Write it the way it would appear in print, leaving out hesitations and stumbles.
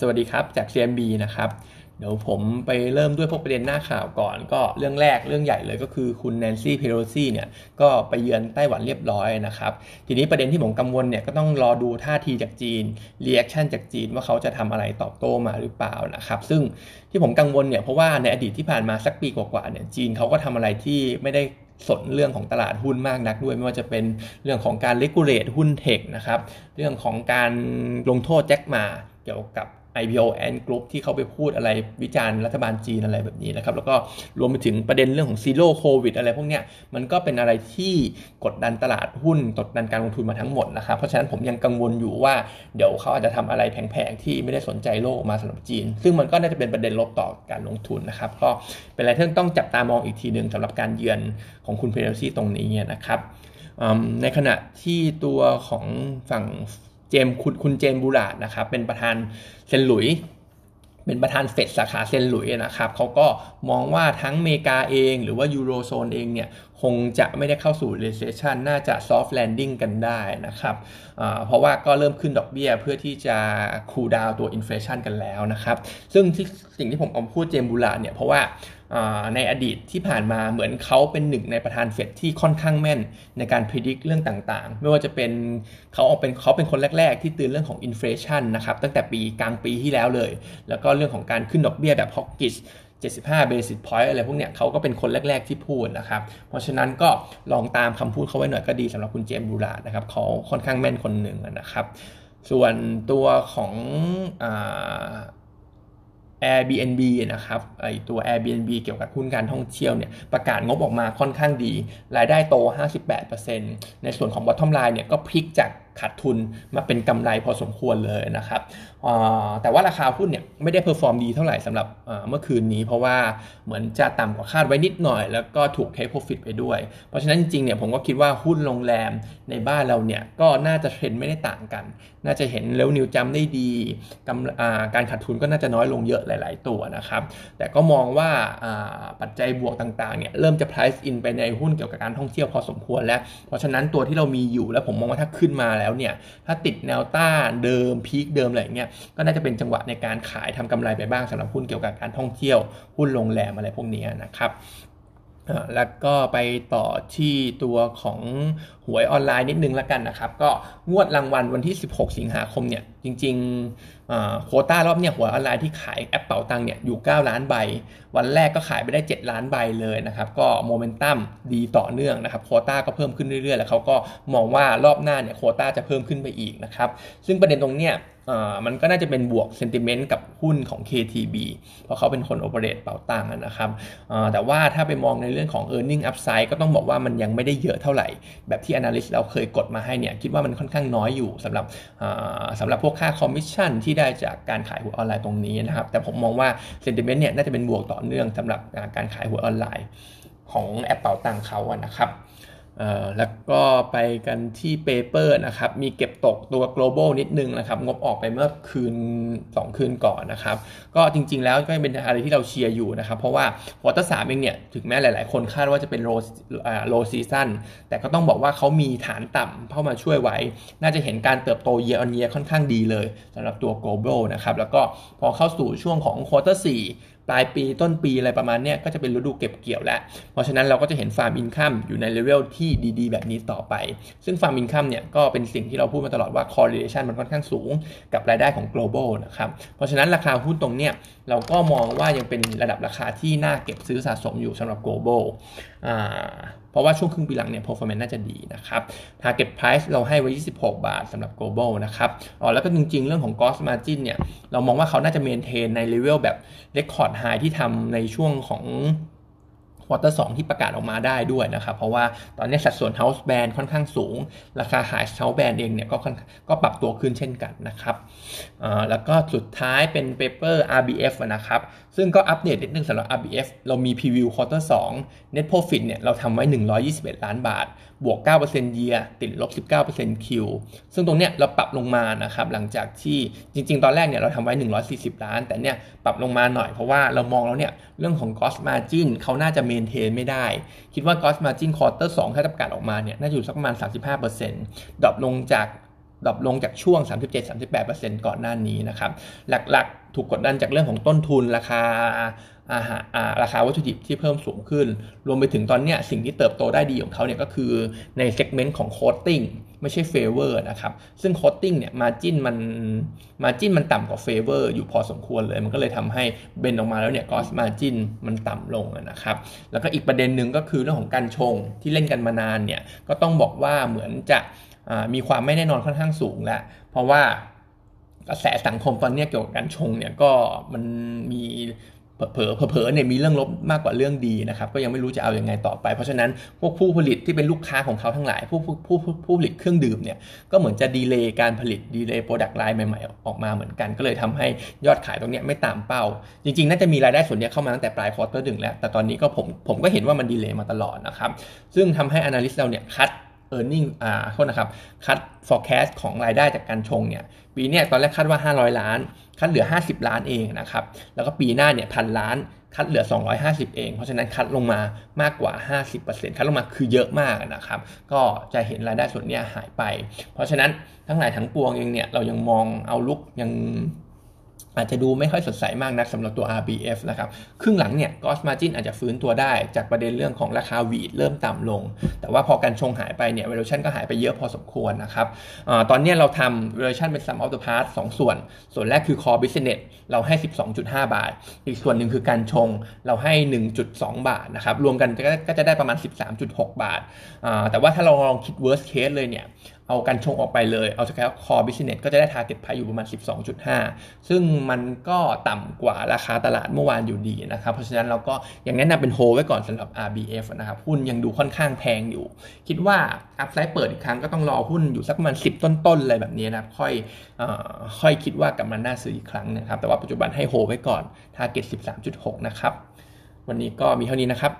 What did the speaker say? สวัสดีครับจาก KTB นะครับเดี๋ยวผมไปเริ่มด้วยพวกประเด็นหน้าข่าวก่อนก็เรื่องแรกเรื่องใหญ่เลยก็คือคุณแนนซี่เพโลซีเนี่ยก็ไปเยือนไต้หวันเรียบร้อยนะครับทีนี้ประเด็นที่ผมกังวลเนี่ยก็ต้องรอดูท่าทีจากจีนรีแอคชั่นจากจีนว่าเขาจะทำอะไรตอบโต้มาหรือเปล่านะครับซึ่งที่ผมกังวลเนี่ยเพราะว่าในอดีตที่ผ่านมาสักปีกว่าๆเนี่ยจีนเขาก็ทำอะไรที่ไม่ได้สนเรื่องของตลาดหุ้นมากนักด้วยไม่ว่าจะเป็นเรื่องของการเลกูเลตหุ้นเทคนะครับเรื่องของการลงโทษแจ็คหม่าเกี่ยวกับIPO and Group ที่เขาไปพูดอะไรวิจารณ์รัฐบาลจีนอะไรแบบนี้นะครับแล้วก็รวมไปถึงประเด็นเรื่องของซีโร่โควิดอะไรพวกเนี้ยมันก็เป็นอะไรที่กดดันตลาดหุ้นกดดันการลงทุนมาทั้งหมดนะครับเพราะฉะนั้นผมยังกังวลอยู่ว่าเดี๋ยวเขาอาจจะทำอะไรแพงๆที่ไม่ได้สนใจโลกมาสำหรับจีนซึ่งมันก็น่าจะเป็นประเด็นลบต่อการลงทุนนะครับก็เป็นอะไรที่ต้องจับตามองอีกทีนึงสำหรับการเยือนของคุณเพโลซีตรงนี้นะครับในขณะที่ตัวของฝั่งคุณเจมบูราดนะครับเป็นประธานเซนหลุยเป็นประธานเฟดสาขาเซนหลุยนะครับเขาก็มองว่าทั้งอเมริกาเองหรือว่ายูโรโซนเองเนี่ยคงจะไม่ได้เข้าสู่ recession น่าจะ soft landing กันได้นะครับเพราะว่าก็เริ่มขึ้นดอกเบี้ยเพื่อที่จะ cool down ตัว inflation กันแล้วนะครับซึ่งสิ่งที่ผมเอาพูดเจมบูราดเนี่ยเพราะว่าในอดีตที่ผ่านมาเหมือนเขาเป็นหนึ่งในประธานเฟดที่ค่อนข้างแม่นในการพิจิตรเรื่องต่างๆไม่ว่าจะเป็นเขาเป็นคนแรกๆที่เตือนเรื่องของอินเฟลชันนะครับตั้งแต่ปีกลางปีที่แล้วเลยแล้วก็เรื่องของการขึ้นดอกเบี้ยแบบฮอกกิส75 basis point อะไรพวกเนี้ยเขาก็เป็นคนแรกๆที่พูดนะครับเพราะฉะนั้นก็ลองตามคำพูดเขาไว้หน่อยก็ดีสำหรับคุณเจมส์บูราดนะครับเขาค่อนข้างแม่นคนหนึ่งนะครับส่วนตัวของAirbnb นะครับตัว Airbnb เกี่ยวกับหุ้นการท่องเที่ยวเนี่ยประกาศงบออกมาค่อนข้างดีรายได้โต 58% ในส่วนของ bottom line เนี่ยก็พลิกจากขาดทุนมาเป็นกำไรพอสมควรเลยนะครับแต่ว่าราคาหุ้นเนี่ยไม่ได้เพอร์ฟอร์มดีเท่าไหร่สำหรับเมื่อคืนนี้เพราะว่าเหมือนจะต่ำกว่าคาดไว้นิดหน่อยแล้วก็ถูกเทคโปรฟิตไปด้วยเพราะฉะนั้นจริงๆเนี่ยผมก็คิดว่าหุ้นโรงแรมในบ้านเราเนี่ยก็น่าจะเทรนไม่ได้ต่างกันน่าจะเห็นเรเวนิวจัมป์ได้ดีการขาดทุนก็น่าจะน้อยลงเยอะหลายๆตัวนะครับแต่ก็มองว่าปัจจัยบวกต่างๆเนี่ยเริ่มจะ price in ไปในหุ้นเกี่ยวกับการท่องเที่ยวพอสมควรแล้วเพราะฉะนั้นตัวที่เรามีอยู่แล้วผมมองว่าถ้าขึ้นมาแล้วเนี่ยถ้าติดแนวต้านเดิมพีคเดิมอะไรอย่างเงี้ยก็น่าจะเป็นจังหวะในการขายทำกำไรไปบ้างสำหรับหุ้นเกี่ยวกับการท่องเที่ยวหุ้นโรงแรมอะไรพวกนี้นะครับแล้วก็ไปต่อที่ตัวของหวยออนไลน์นิดนึงละกันนะครับก็งวดรางวัลวันที่16สิงหาคมเนี่ยจริงๆโควต้ารอบเนี่ยหวยออนไลน์ที่ขายแอปเป๋าตังเนี่ยอยู่9ล้านใบวันแรกก็ขายไปได้7ล้านใบเลยนะครับก็โมเมนตัมดีต่อเนื่องนะครับโควต้าก็เพิ่มขึ้นเรื่อยๆแล้วเขาก็มองว่ารอบหน้าเนี่ยโควต้าจะเพิ่มขึ้นไปอีกนะครับซึ่งประเด็นตรงเนี้ยมันก็น่าจะเป็นบวกเซนติเมนต์กับหุ้นของ KTB เพราะเขาเป็นคนโอเปเรตเป๋าตังนะครับแต่ว่าถ้าไปมองในเรื่องของ Earning Upside ก็ต้องบอกว่ามันยังไม่ได้เยอะเท่าไหร่แบบที่ Analyst เราเคยกดมาให้เนี่ยคิดว่ามันค่อนข้างน้อยอยู่สำหรับพวกค่าคอมมิชชั่นที่ได้จากการขายหวยออนไลน์ตรงนี้นะครับแต่ผมมองว่าเซนติเมนต์เนี่ยน่าจะเป็นบวกต่อเนื่องสำหรับการขายหวยออนไลน์ของแอปเป๋าตังเขานะครับแล้วก็ไปกันที่เปเปอร์นะครับมีเก็บตกตัว Global นิดนึงนะครับงบออกไปเมื่อคืน2คืนก่อนนะครับก็จริงๆแล้วก็เป็นอะไรที่เราเชียร์อยู่นะครับเพราะว่าควอเตอร์3เองเนี่ยถึงแม้หลายๆคนคาดว่าจะเป็น low season แต่ก็ต้องบอกว่าเขามีฐานต่ำเข้ามาช่วยไว้น่าจะเห็นการเติบโต year on year ค่อนข้างดีเลยสำหรับตัว Global นะครับแล้วก็พอเข้าสู่ช่วงของควอเตอร์4ปลายปีต้นปีอะไรประมาณเนี้ยก็จะเป็นฤดูเก็บเกี่ยวแล้วเพราะฉะนั้นเราก็จะเห็นฟาร์มอินคัมอยู่ในเลเวลที่ดีๆแบบนี้ต่อไปซึ่งฟาร์มอินคัมเนี่ยก็เป็นสิ่งที่เราพูดมาตลอดว่า correlation มันค่อนข้างสูงกับรายได้ของ global นะครับเพราะฉะนั้นราคาหุ้นตรงเนี้ยเราก็มองว่ายังเป็นระดับราคาที่น่าเก็บซื้อสะสมอยู่สำหรับ global เพราะว่าช่วงครึ่งปีหลังเนี่ย performance น่าจะดีนะครับ target price เราให้ไว้26บาทสำหรับ global นะครับแล้วก็จริงๆเรื่องของ gross margin เนี่ยเรามองว่าเขาน่าจะ maintain ใน level แบบ record high ที่ทำในช่วงของควอเตอร์2ที่ประกาศออกมาได้ด้วยนะครับเพราะว่าตอนนี้สัดส่วน house brand ค่อนข้างสูงราคาขาย house brand เองเนี่ยก็ปรับตัวขึ้นเช่นกันนะครับแล้วก็สุดท้ายเป็น paper RBF นะครับซึ่งก็อัปเดตนิดนึงสำหรับ RBF เรามี preview ควอเตอร์2 net profit เนี่ยเราทำไว้121ล้านบาทบวก 9% year ติดลบ 19% Q ซึ่งตรงเนี้ยเราปรับลงมานะครับหลังจากที่จริงๆตอนแรกเนี่ยเราทำไว้140ล้านแต่เนี่ยปรับลงมาหน่อยเพราะว่าเรามองแล้วเนี่ยเรื่องของ gross margin เขาน่าจะmaintain ไม่ได้คิดว่า gross margin quarter 2ถ้าประกาศออกมาเนี่ยน่าจะอยู่สักประมาณ 35% ดรอปลงจาก ดรอปลงจากช่วง 37-38% ก่อนหน้านี้นะครับหลักๆถูกกดดันจากเรื่องของต้นทุนราคาวัตถุดิบที่เพิ่มสูงขึ้นรวมไปถึงตอนเนี้ยสิ่งที่เติบโตได้ดีของเขาเนี่ยก็คือในเซกเมนต์ของโคตติ้งไม่ใช่เฟเวอร์นะครับซึ่งโคตติ้งเนี่ยมาร์จิ้นมันต่ำกว่าเฟเวอร์อยู่พอสมควรเลยมันก็เลยทำให้เบนออกมาแล้วเนี่ยกอสมาร์จิ้นมันต่ำลงนะครับแล้วก็อีกประเด็นหนึ่งก็คือเรื่องของการชงที่เล่นกันมานานเนี่ยก็ต้องบอกว่าเหมือนจะมีความไม่แน่นอนค่อนข้างสูงแล้วเพราะว่ากระแสสังคมตอนนี้เกี่ยวกับการชงเนี่ยก็มันมีเผลอเนี่ยมีเรื่องลบมากกว่าเรื่องดีนะครับก็ยังไม่รู้จะเอายังไงต่อไปเพราะฉะนั้นพวกผู้ผลิตที่เป็นลูกค้าของเขาทั้งหลายผู้ผลิตเครื่องดื่มเนี่ยก็เหมือนจะดีเลย์การผลิตดีเลย์โปรดักต์ไลน์ใหม่ๆออกมาเหมือนกันก็เลยทำให้ยอดขายตรงนี้ไม่ตามเป้าจริงๆน่าจะมีรายได้ส่วนนี้เข้ามาตั้งแต่ปลายควอเตอร์หนึ่งแล้วแต่ตอนนี้ก็ผมก็เห็นว่ามันดีเลย์มาตลอดนะครับซึ่งทำให้ analyst เราเนี่ยคัดearning โทษนะครับคัด forecast ของรายได้จากการชงเนี่ยปีนี้ตอนแรกคาดว่า500ล้านคัดเหลือ50ล้านเองนะครับแล้วก็ปีหน้าเนี่ย1,000ล้านคัดเหลือ250เองเพราะฉะนั้นคัดลงมามากกว่า 50% คัดลงมาคือเยอะมากนะครับก็จะเห็นรายได้ส่วนนี้หายไปเพราะฉะนั้นทั้งหลายทั้งปวงเองเนี่ยเรายังมองเอาลุกยังอาจจะดูไม่ค่อยสดใสมากนักสำหรับตัว RBF นะครับครึ่งหลังเนี่ย Gross Margin อาจจะฟื้นตัวได้จากประเด็นเรื่องของราคาวีดเริ่มต่ำลงแต่ว่าพอการชงหายไปเนี่ย Valuation ก็หายไปเยอะพอสมควรนะครับตอนนี้เราทำ Valuation เป็น Sum of the Parts 2 ส่วนแรกคือ Core Business เราให้ 12.5 บาทอีกส่วนหนึ่งคือการชงเราให้ 1.2 บาทนะครับรวมกันก็จะได้ประมาณ 13.6 บาทแต่ว่าถ้าเราลองคิด Worst Case เลยเนี่ยเอาการชงออกไปเลยเอาจากแค่ Core Business ก็จะได้ Target Price อยู่ประมาณ 12.5 ซึ่งมันก็ต่ำกว่าราคาตลาดเมื่อวานอยู่ดีนะครับเพราะฉะนั้นเราก็ยังแนะนำเป็น Hold ไว้ก่อนสำหรับ RBF นะครับหุ้นยังดูค่อนข้างแพงอยู่คิดว่า Upside เปิดอีกครั้งก็ต้องรอหุ้นอยู่สักประมาณ10ต้นๆอะไรแบบนี้นะครับค่อยคิดว่ากลับมาน่าซื้ออีกครั้งนะครับแต่ว่าปัจจุบันให้ Hold ไว้ก่อน Target 13.6 นะครับวันนี้ก็มีเท่านี้นะครับ